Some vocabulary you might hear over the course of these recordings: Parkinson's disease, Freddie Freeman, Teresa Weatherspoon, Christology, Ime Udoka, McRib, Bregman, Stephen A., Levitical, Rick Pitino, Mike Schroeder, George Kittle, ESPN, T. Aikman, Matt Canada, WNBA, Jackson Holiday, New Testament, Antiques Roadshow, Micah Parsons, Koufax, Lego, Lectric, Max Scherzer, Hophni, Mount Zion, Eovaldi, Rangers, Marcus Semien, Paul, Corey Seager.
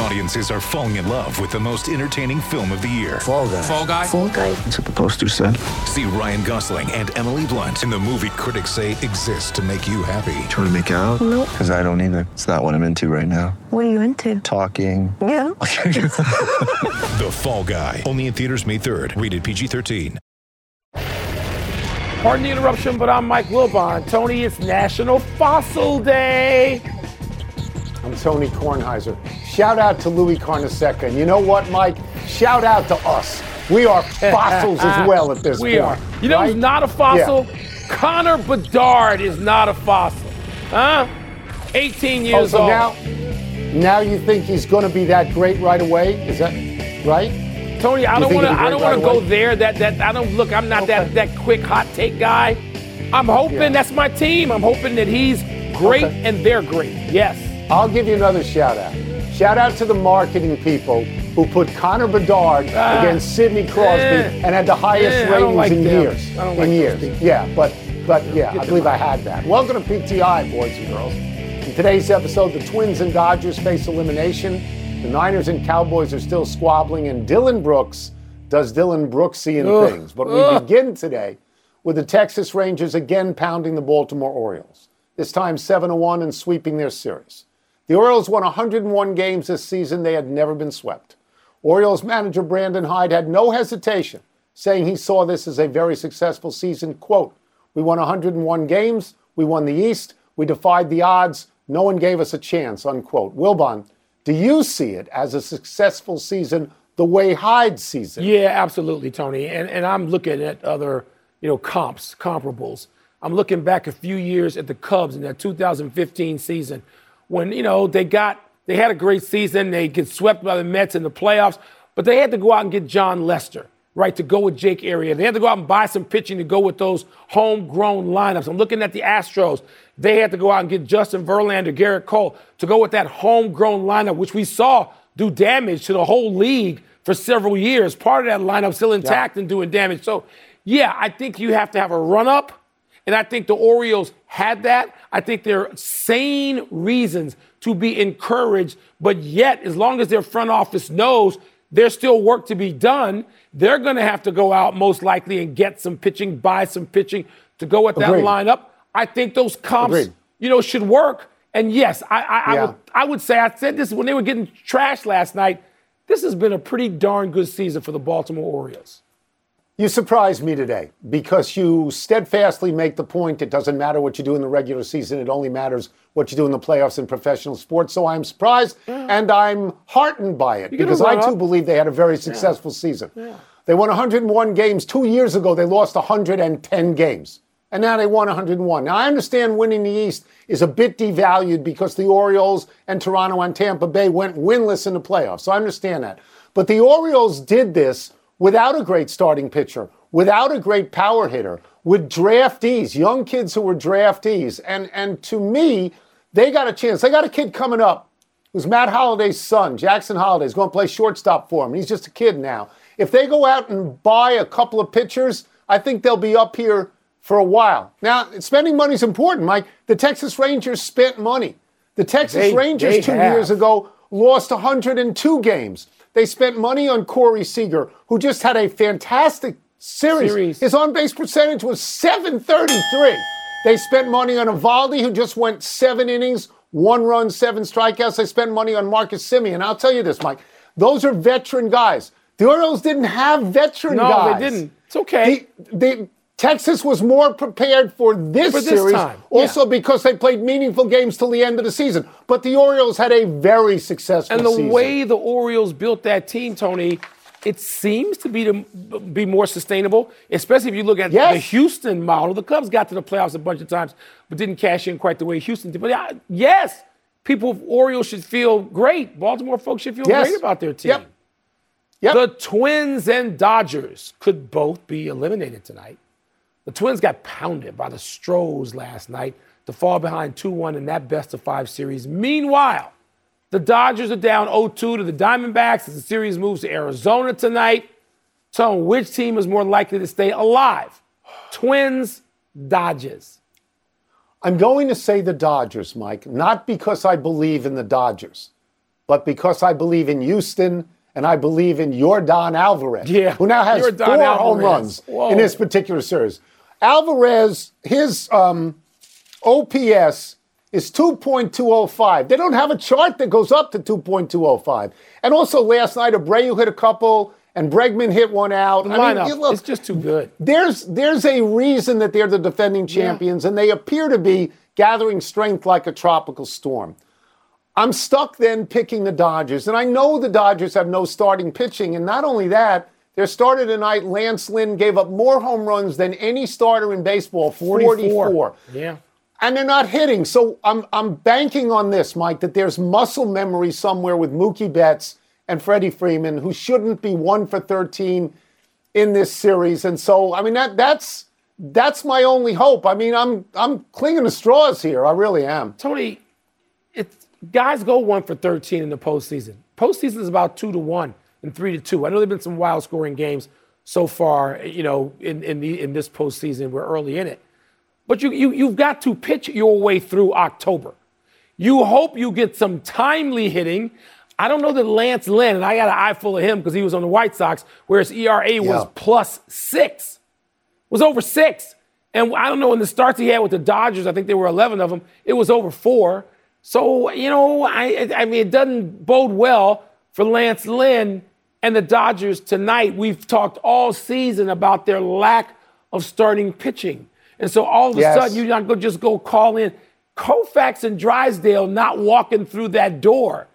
Audiences are falling in love with the most entertaining film of the year. Fall Guy. Fall Guy. Fall Guy. That's what the poster said. See Ryan Gosling and Emily Blunt in the movie critics say exists to make you happy. Trying to make it out? Nope. Because I don't either. It's not what I'm into right now. What are you into? Talking. Yeah. The Fall Guy. Only in theaters May 3rd. Rated PG-13. Pardon the interruption, but I'm Mike Wilbon. Tony, it's National Fossil Day. I'm Tony Kornheiser. Shout out to Louis Carnesecca. And you know what, Mike? Shout out to us. We are fossils as well at this point. We are. You know who's not a fossil? Yeah. Connor Bedard is not a fossil. Huh? 18 years old. Now you think he's going to be that great right away? Is that right? Tony, I don't want to go there. I'm not that quick hot take guy. I'm hoping that's my team. I'm hoping that he's great and they're great. Yes. I'll give you another shout-out. Shout-out to the marketing people who put Connor Bedard against Sidney Crosby and had the highest ratings years. I don't like years. Yeah, but I believe I had that. Welcome to PTI, boys and girls. In today's episode, the Twins and Dodgers face elimination. The Niners and Cowboys are still squabbling, and Dillon Brooks does Dillon Brooksian things. But we begin today with the Texas Rangers again pounding the Baltimore Orioles, this time 7-1 and sweeping their series. The Orioles won 101 games this season. They had never been swept. Orioles manager Brandon Hyde had no hesitation, saying he saw this as a very successful season. Quote, "We won 101 games. We won the East. We defied the odds. No one gave us a chance." Unquote. Wilbon, do you see it as a successful season the way Hyde sees it? Yeah, absolutely, Tony. And I'm looking at other, comparables. I'm looking back a few years at the Cubs in that 2015 season, when, they had a great season. They get swept by the Mets in the playoffs. But they had to go out and get John Lester, right, to go with Jake Arrieta. They had to go out and buy some pitching to go with those homegrown lineups. I'm looking at the Astros. They had to go out and get Justin Verlander, Gerrit Cole, to go with that homegrown lineup, which we saw do damage to the whole league for several years. Part of that lineup still intact and doing damage. So, I think you have to have a run-up. And I think the Orioles had that. I think there are sane reasons to be encouraged. But yet, as long as their front office knows there's still work to be done, they're going to have to go out most likely and get some pitching, buy some pitching to go with that lineup. I think those comps, should work. And yes, I would say, I said this when they were getting trashed last night, this has been a pretty darn good season for the Baltimore Orioles. You surprised me today because you steadfastly make the point it doesn't matter what you do in the regular season. It only matters what you do in the playoffs in professional sports. So I'm surprised and I'm heartened by it because I, too, believe they had a very successful season. Yeah. They won 101 games. 2 years ago, they lost 110 games. And now they won 101. Now, I understand winning the East is a bit devalued because the Orioles and Toronto and Tampa Bay went winless in the playoffs. So I understand that. But the Orioles did this without a great starting pitcher, without a great power hitter, with draftees, young kids who were draftees. And to me, they got a chance. They got a kid coming up who's Matt Holiday's son, Jackson Holiday, is going to play shortstop for him. He's just a kid now. If they go out and buy a couple of pitchers, I think they'll be up here for a while. Now, spending money is important, Mike. The Texas Rangers spent money. The Texas Rangers 2 years ago lost 102 games. They spent money on Corey Seager, who just had a fantastic series. His on-base percentage was .733. They spent money on Eovaldi, who just went 7 innings, 1 run, 7 strikeouts. They spent money on Marcus Semien. I'll tell you this, Mike. Those are veteran guys. The Orioles didn't have veteran guys. No, they didn't. It's okay. Texas was more prepared for this series, because they played meaningful games till the end of the season. But the Orioles had a very successful season. And the way the Orioles built that team, Tony, it seems to be more sustainable, especially if you look at the Houston model. The Cubs got to the playoffs a bunch of times, but didn't cash in quite the way Houston did. But people, Orioles should feel great. Baltimore folks should feel great about their team. Yep. The Twins and Dodgers could both be eliminated tonight. The Twins got pounded by the Stros last night to fall behind 2-1 in that best-of-5 series. Meanwhile, the Dodgers are down 0-2 to the Diamondbacks as the series moves to Arizona tonight. So which team is more likely to stay alive? Twins, Dodgers. I'm going to say the Dodgers, Mike, not because I believe in the Dodgers, but because I believe in Houston and I believe in Yordan Alvarez, who now has four home runs in this particular series. Alvarez, his OPS is 2.205. They don't have a chart that goes up to 2.205. And also last night, Abreu hit a couple, and Bregman hit one out. I mean, look, it's just too good. There's a reason that they're the defending champions, and they appear to be gathering strength like a tropical storm. I'm stuck then picking the Dodgers, and I know the Dodgers have no starting pitching, and not only that, their starter tonight, Lance Lynn, gave up more home runs than any starter in baseball, 44. Yeah. And they're not hitting. So I'm banking on this, Mike, that there's muscle memory somewhere with Mookie Betts and Freddie Freeman, who shouldn't be 1-for-13 in this series. And so, I mean, that's my only hope. I mean, I'm clinging to straws here. I really am. Tony, guys go 1-for-13 in the postseason. Postseason is about 2-1 and 3-2. I know there've been some wild scoring games so far, you know, in this postseason. We're early in it. But you've got to pitch your way through October. You hope you get some timely hitting. I don't know that Lance Lynn, and I got an eye full of him because he was on the White Sox, where his ERA was +6. It was over 6. And I don't know, in the starts he had with the Dodgers, I think there were 11 of them, it was over 4. So, you know, I mean, it doesn't bode well for Lance Lynn and the Dodgers tonight. We've talked all season about their lack of starting pitching. And so all of a sudden, you're not going to just go call in Koufax and Drysdale not walking through that door,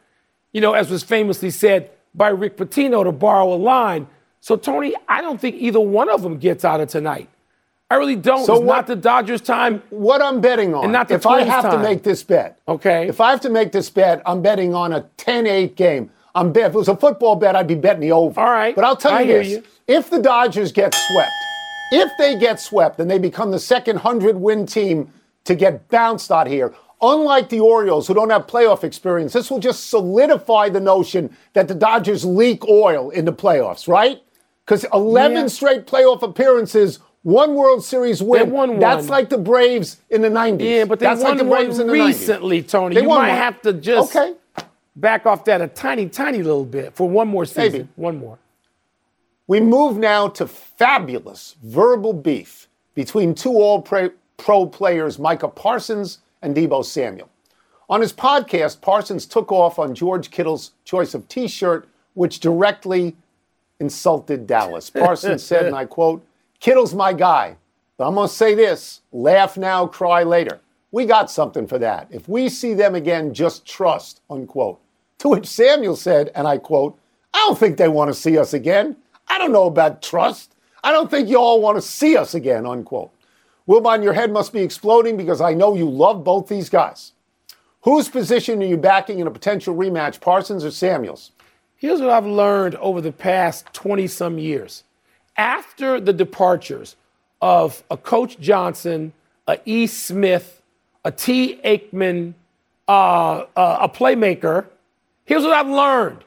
you know, as was famously said by Rick Pitino, to borrow a line. So, Tony, I don't think either one of them gets out of tonight. I really don't. So it's not the Dodgers' time. What I'm betting on, and not the if Twins I have time. To make this bet, okay. If I have to make this bet, I'm betting on a 10-8 game. If it was a football bet, I'd be betting the over. All right. But I'll tell you this. If the Dodgers get swept, then they become the second 100-win team to get bounced out here. Unlike the Orioles, who don't have playoff experience, this will just solidify the notion that the Dodgers leak oil in the playoffs, right? Because 11 straight playoff appearances, one World Series win. They won one. That's like the Braves in the 90s. Yeah, but they won like the Braves in the recently, 90s. Tony. They might have to just back off that a tiny little bit for one more season. Maybe. One more. We move now to fabulous verbal beef between two all-pro players, Micah Parsons and Deebo Samuel. On his podcast, Parsons took off on George Kittle's choice of T-shirt, which directly insulted Dallas. Parsons said, and I quote, "Kittle's my guy, but I'm going to say this, laugh now, cry later. We got something for that. If we see them again, just trust," unquote. To which Samuel said, and I quote, "I don't think they want to see us again. I don't know about trust. I don't think you all want to see us again," unquote. Wilbon, your head must be exploding because I know you love both these guys. Whose position are you backing in a potential rematch, Parsons or Samuels? Here's what I've learned over the past 20-some years. After the departures of a Coach Johnson, a E. Smith, a T. Aikman, a playmaker, here's what I've learned.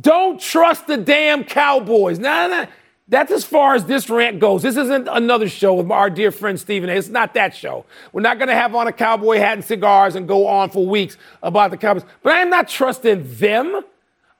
Don't trust the damn Cowboys. No. That's as far as this rant goes. This isn't another show with our dear friend Stephen A. It's not that show. We're not going to have on a cowboy hat and cigars and go on for weeks about the Cowboys. But I am not trusting them.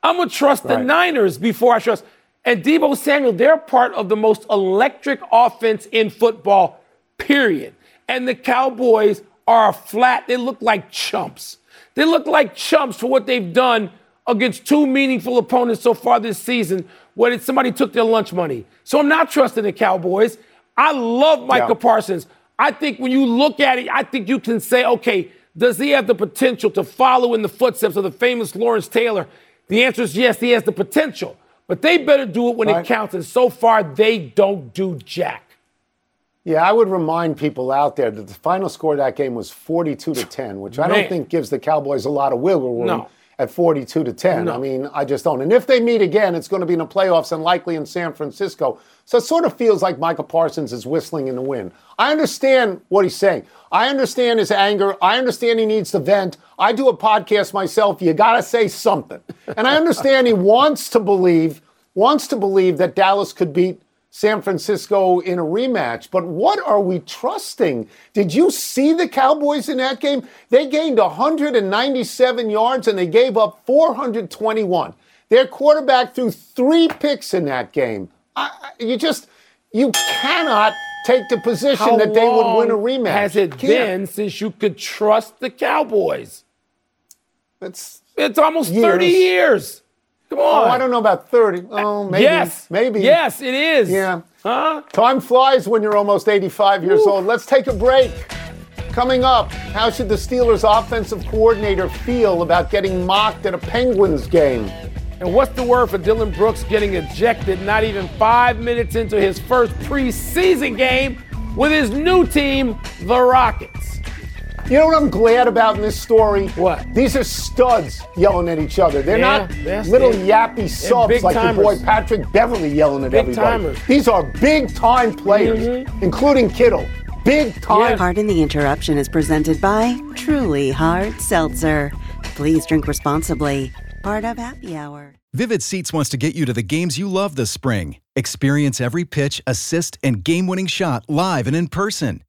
I'm going to trust the Niners before I trust. And Deebo Samuel, they're part of the most electric offense in football, period. And the Cowboys are flat. They look like chumps. They look like chumps for what they've done against two meaningful opponents so far this season, where somebody took their lunch money. So I'm not trusting the Cowboys. I love Micah Parsons. I think when you look at it, I think you can say, okay, does he have the potential to follow in the footsteps of the famous Lawrence Taylor? The answer is yes, he has the potential. But they better do it when it counts, and so far they don't do jack. Yeah, I would remind people out there that the final score of that game was 42-10, which I don't think gives the Cowboys a lot of wiggle room. No. At 42-10. I mean, I just don't. And if they meet again, it's going to be in the playoffs and likely in San Francisco. So it sort of feels like Micah Parsons is whistling in the wind. I understand what he's saying. I understand his anger. I understand he needs to vent. I do a podcast myself. You got to say something. And I understand he wants to believe wants to believe that Dallas could beat San Francisco in a rematch. But what are we trusting? Did you see the Cowboys in that game? They gained 197 yards and they gave up 421. Their quarterback threw 3 picks in that game. You cannot take the position that they would win a rematch. Has it been since you could trust the Cowboys? It's almost years. 30 years. Come on. Oh, I don't know about 30. Oh, maybe. Yes. Maybe. Yes, it is. Yeah. Huh? Time flies when you're almost 85 years old. Let's take a break. Coming up, how should the Steelers' offensive coordinator feel about getting mocked at a Penguins game? And what's the word for Dillon Brooks getting ejected not even 5 minutes into his first preseason game with his new team, the Rockets? You know what I'm glad about in this story? What? These are studs yelling at each other. They're not little yappy subs like your boy Patrick Beverly yelling at everybody. Timers. These are big-time players, including Kittle. Big time. Yeah. Pardon the Interruption is presented by Truly Hard Seltzer. Please drink responsibly. Part of Happy Hour. Vivid Seats wants to get you to the games you love this spring. Experience every pitch, assist, and game-winning shot live and in person.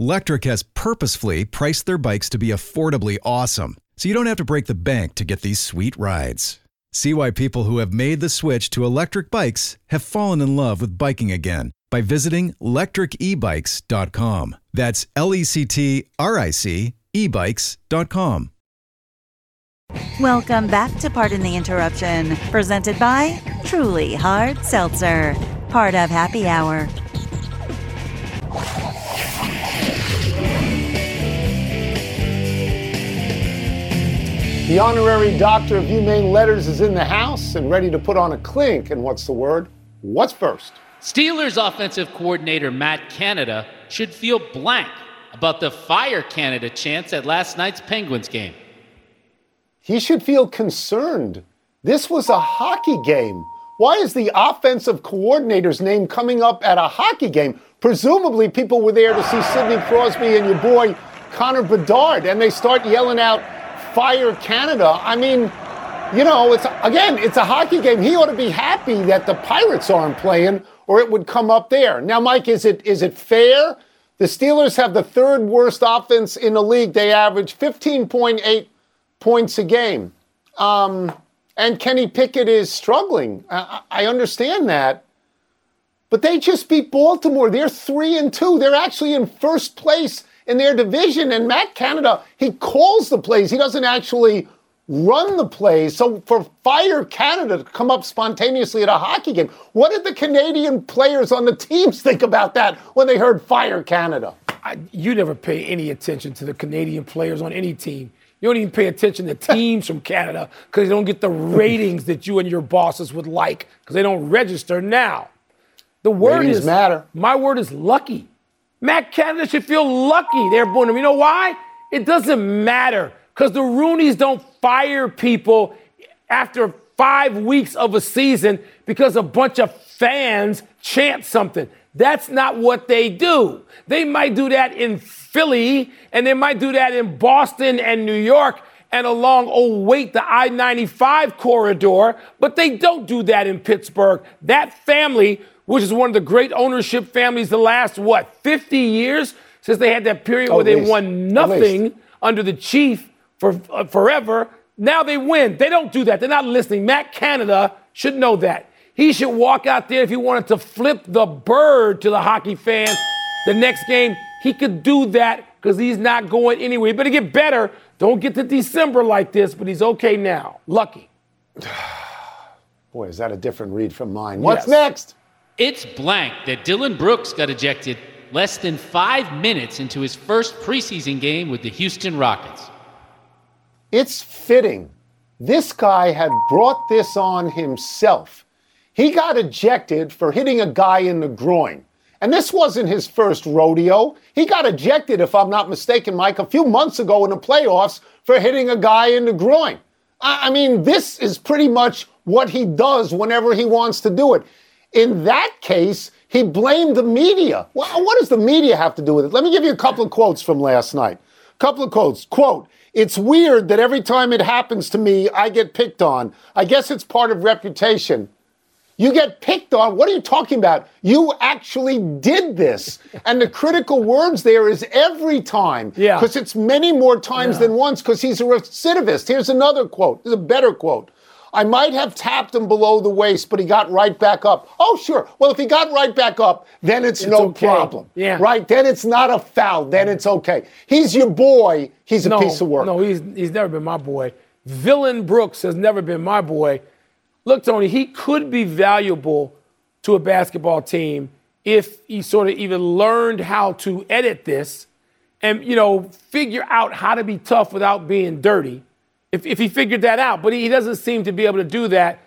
Lectric has purposefully priced their bikes to be affordably awesome, so you don't have to break the bank to get these sweet rides. See why people who have made the switch to electric bikes have fallen in love with biking again by visiting lectricebikes.com. That's L-E-C-T-R-I-C ebikes.com. Welcome back to Pardon the Interruption, presented by Truly Hard Seltzer, part of Happy Hour. The honorary doctor of humane letters is in the house and ready to put on a clink. And what's the word? What's first? Steelers offensive coordinator Matt Canada should feel blank about the Fire Canada chants at last night's Penguins game. He should feel concerned. This was a hockey game. Why is the offensive coordinator's name coming up at a hockey game? Presumably people were there to see Sidney Crosby and your boy Connor Bedard, and they start yelling out Fire Canada. I mean, you know, it's a hockey game. He ought to be happy that the Pirates aren't playing, or it would come up there. Now, Mike, is it fair? The Steelers have the 3rd worst offense in the league. They average 15.8 points a game. And Kenny Pickett is struggling. I understand that. But they just beat Baltimore. They're 3-2. They're actually in first place in their division. And Matt Canada, he calls the plays. He doesn't actually run the plays. So for Fire Canada to come up spontaneously at a hockey game, what did the Canadian players on the teams think about that when they heard Fire Canada? You never pay any attention to the Canadian players on any team. You don't even pay attention to teams from Canada because they don't get the ratings that you and your bosses would like because they don't register now. The word ratings matter. My word is lucky. Matt Canada should feel lucky they're born him. You know why? It doesn't matter because the Rooneys don't fire people after 5 weeks of a season because a bunch of fans chant something. That's not what they do. They might do that in Philly, and they might do that in Boston and New York and along, the I-95 corridor, but they don't do that in Pittsburgh. That family, which is one of the great ownership families the last, 50 years since they had that period where they won nothing under the chief for forever. Now they win. They don't do that. They're not listening. Matt Canada should know that. He should walk out there if he wanted to flip the bird to the hockey fans the next game. He could do that because he's not going anywhere. He better get better. Don't get to December like this, but he's okay now. Lucky. Boy, is that a different read from mine. What's next? It's blank that Dillon Brooks got ejected less than 5 minutes into his first preseason game with the Houston Rockets. It's fitting. This guy had brought this on himself. He got ejected for hitting a guy in the groin. And this wasn't his first rodeo. He got ejected, if I'm not mistaken, Mike, a few months ago in the playoffs for hitting a guy in the groin. I mean, this is pretty much what he does whenever he wants to do it. In that case, he blamed the media. Well, what does the media have to do with it? Let me give you a couple of quotes from last night. Couple of quotes. Quote, "It's weird that every time it happens to me, I get picked on. I guess it's part of reputation." You get picked on. What are you talking about? You actually did this. And the critical words there is every time. Yeah. Because it's many more times than once because he's a recidivist. Here's another quote. There's a better quote. "I might have tapped him below the waist, but he got right back up." Oh, sure. Well, if he got right back up, then it's no okay. problem. Yeah. Right? Then it's not a foul. Then it's okay. He's your boy. He's a piece of work. No, he's never been my boy. Dillon Brooks has never been my boy. Look, Tony, he could be valuable to a basketball team if he sort of even learned how to edit this and, you know, figure out how to be tough without being dirty, if he figured that out. But he doesn't seem to be able to do that.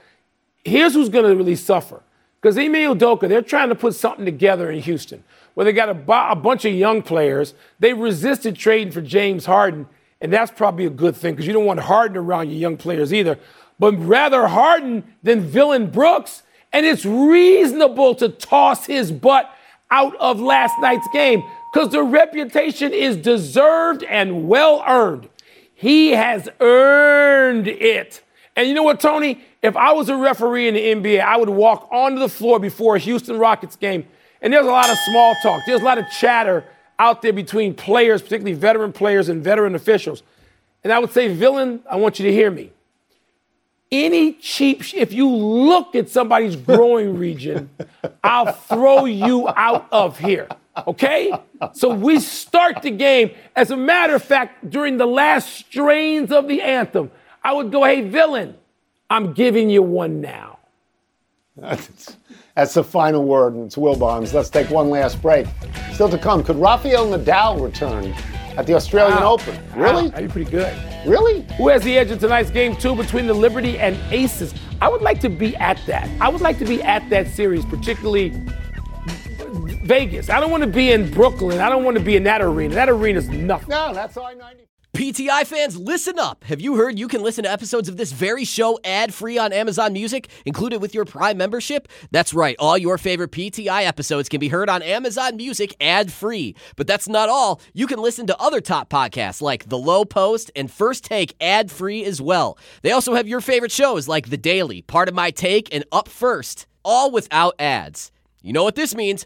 Here's who's going to really suffer. Because Ime Udoka, they're trying to put something together in Houston where they got a bunch of young players. They resisted trading for James Harden, and that's probably a good thing because you don't want Harden around your young players either. But rather Harden than Dillon Brooks, and it's reasonable to toss his butt out of last night's game because the reputation is deserved and well-earned. He has earned it. And you know what, Tony? If I was a referee in the NBA, I would walk onto the floor before a Houston Rockets game, and there's a lot of small talk. There's a lot of chatter out there between players, particularly veteran players and veteran officials. And I would say, Dillon, I want you to hear me. Any cheap, if you look at somebody's groin region, I'll throw you out of here, okay? So we start the game. As a matter of fact, during the last strains of the anthem, I would go, "Hey, Dillon, I'm giving you one now." That's the final word, and it's Wilbon's. Let's take one last break. Still to come, could Rafael Nadal return at the Australian Open? Really? That'd be pretty good. Really? Who has the edge in tonight's game two between the Liberty and Aces? I would like to be at that. I would like to be at that series, particularly Vegas. I don't want to be in Brooklyn. I don't want to be in that arena. That arena's nothing. No, that's I-90. PTI fans, listen up. Have you heard you can listen to episodes of this very show ad-free on Amazon Music, included with your Prime membership? That's right. All your favorite PTI episodes can be heard on Amazon Music ad-free. But that's not all. You can listen to other top podcasts like The Low Post and First Take ad-free as well. They also have your favorite shows like The Daily, Part of My Take, and Up First, all without ads. You know what this means.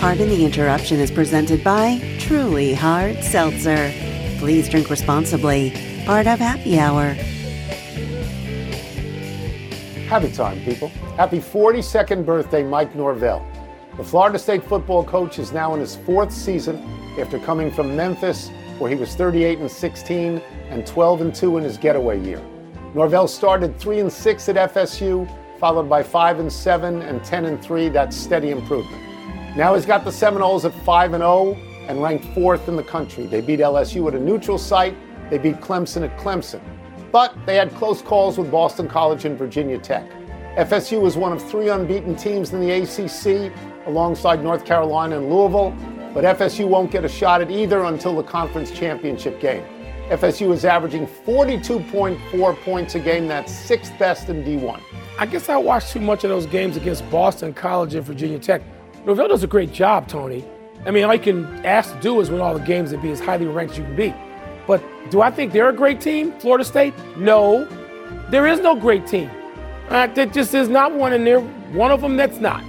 Pardon the Interruption is presented by Truly Hard Seltzer. Please drink responsibly. Part of Happy Hour. Happy time, people. Happy 42nd birthday, Mike Norvell. The Florida State football coach is now in his fourth season after coming from Memphis, where he was 38-16 and 12-2 in his getaway year. Norvell started 3-6 at FSU, followed by 5-7 and 10-3. That's steady improvement. Now he's got the Seminoles at 5-0, and ranked fourth in the country. They beat LSU at a neutral site. They beat Clemson at Clemson. But they had close calls with Boston College and Virginia Tech. FSU was one of three unbeaten teams in the ACC alongside North Carolina and Louisville. But FSU won't get a shot at either until the conference championship game. FSU is averaging 42.4 points a game. That's sixth best in D1. I guess I watched too much of those games against Boston College and Virginia Tech. Norvell does a great job, Tony. I mean, all you can ask to do is win all the games and be as highly ranked as you can be. But do I think they're a great team, Florida State? No. There is no great team. There just is not one, and they're one of them that's not.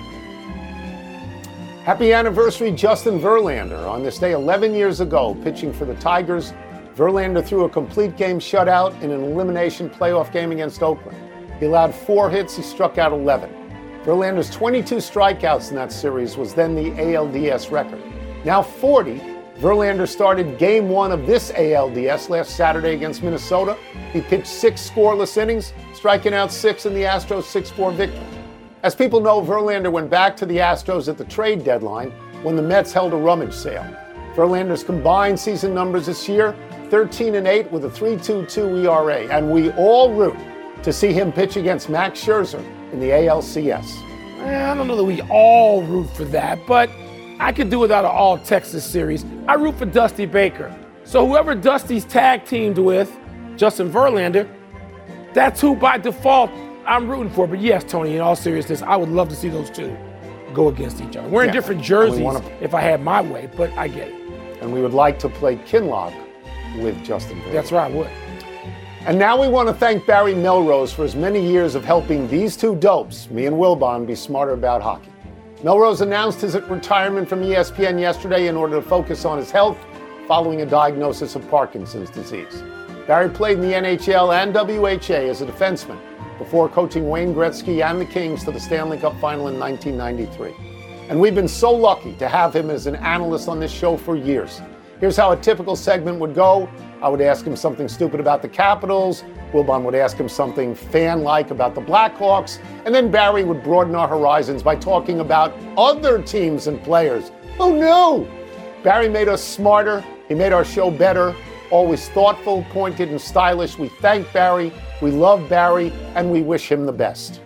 Happy anniversary, Justin Verlander. On this day 11 years ago, pitching for the Tigers, Verlander threw a complete game shutout in an elimination playoff game against Oakland. He allowed 4 hits. He struck out 11. Verlander's 22 strikeouts in that series was then the ALDS record. Now 40, Verlander started Game 1 of this ALDS last Saturday against Minnesota. He pitched 6 scoreless innings, striking out 6 in the Astros' 6-4 victory. As people know, Verlander went back to the Astros at the trade deadline when the Mets held a rummage sale. Verlander's combined season numbers this year, 13-8 with a 3.22 ERA, and we all root to see him pitch against Max Scherzer in the ALCS. I don't know that we all root for that, but I could do without an all-Texas series. I root for Dusty Baker. So whoever Dusty's tag-teamed with, Justin Verlander, that's who by default I'm rooting for. But yes, Tony, in all seriousness, I would love to see those two go against each other. We're in different jerseys if I had my way, but I get it. And we would like to play Kinlock with Justin Verlander. That's right, I would. And now we want to thank Barry Melrose for his many years of helping these two dopes, me and Wilbon, be smarter about hockey. Melrose announced his retirement from ESPN yesterday in order to focus on his health following a diagnosis of Parkinson's disease. Barry played in the NHL and WHA as a defenseman before coaching Wayne Gretzky and the Kings to the Stanley Cup Final in 1993. And we've been so lucky to have him as an analyst on this show for years. Here's how a typical segment would go. I would ask him something stupid about the Capitals. Wilbon would ask him something fan-like about the Blackhawks. And then Barry would broaden our horizons by talking about other teams and players. Oh, no! Barry made us smarter. He made our show better. Always thoughtful, pointed, and stylish. We thank Barry. We love Barry. And we wish him the best.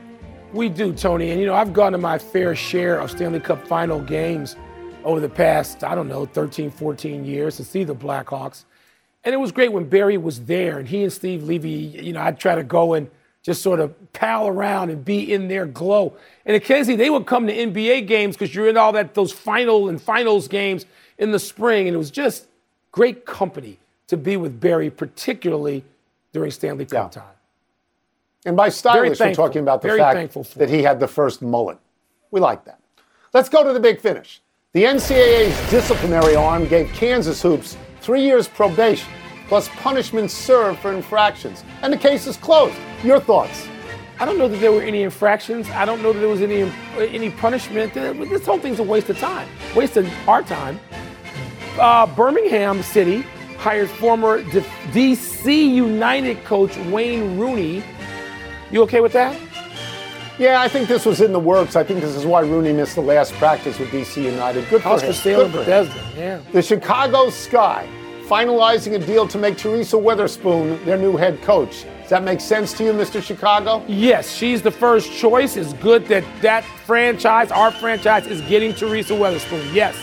We do, Tony. And, you know, I've gone to my fair share of Stanley Cup Final games over the past, 13, 14 years to see the Blackhawks. And it was great when Barry was there, and he and Steve Levy, I'd try to go and just sort of pal around and be in their glow. And occasionally they would come to NBA games because you're in all those final and finals games in the spring. And it was just great company to be with Barry, particularly during Stanley Cup time. And by stylish, we're talking about the fact that he had the first mullet. We like that. Let's go to the big finish. The NCAA's disciplinary arm gave Kansas hoops 3 years probation, plus punishment served for infractions. And the case is closed. Your thoughts? I don't know that there were any infractions. I don't know that there was any punishment. This whole thing's a waste of time, wasting our time. Birmingham City hired former D.C. United coach Wayne Rooney. You okay with that? Yeah, I think this was in the works. I think this is why Rooney missed the last practice with D.C. United. Good for him. House for sale in Bethesda, yeah. The Chicago Sky finalizing a deal to make Teresa Weatherspoon their new head coach. Does that make sense to you, Mr. Chicago? Yes, she's the first choice. It's good that our franchise, is getting Teresa Weatherspoon, yes.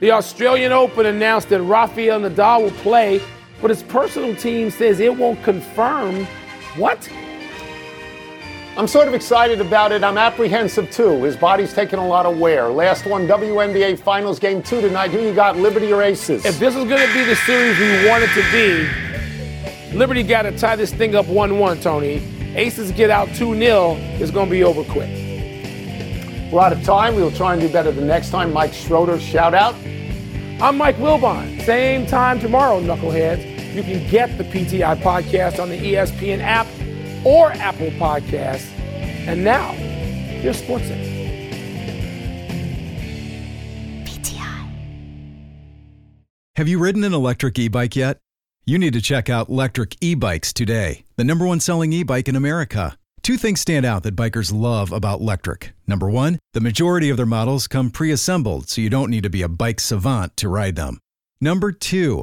The Australian Open announced that Rafael Nadal will play, but his personal team says it won't confirm what? I'm sort of excited about it. I'm apprehensive, too. His body's taken a lot of wear. Last one, WNBA Finals Game 2 tonight. Who you got, Liberty or Aces? If this is going to be the series we want it to be, Liberty got to tie this thing up 1-1, Tony. Aces get out 2-0. It's going to be over quick. We're out of time. We'll try and do better the next time. Mike Schroeder, shout out. I'm Mike Wilbon. Same time tomorrow, knuckleheads. You can get the PTI podcast on the ESPN app or Apple Podcasts, and now, here's SportsCenter. PTI. Have you ridden an electric e-bike yet? You need to check out Lectric E-Bikes today, the number one selling e-bike in America. Two things stand out that bikers love about Lectric. Number one, the majority of their models come pre-assembled, so you don't need to be a bike savant to ride them. Number two,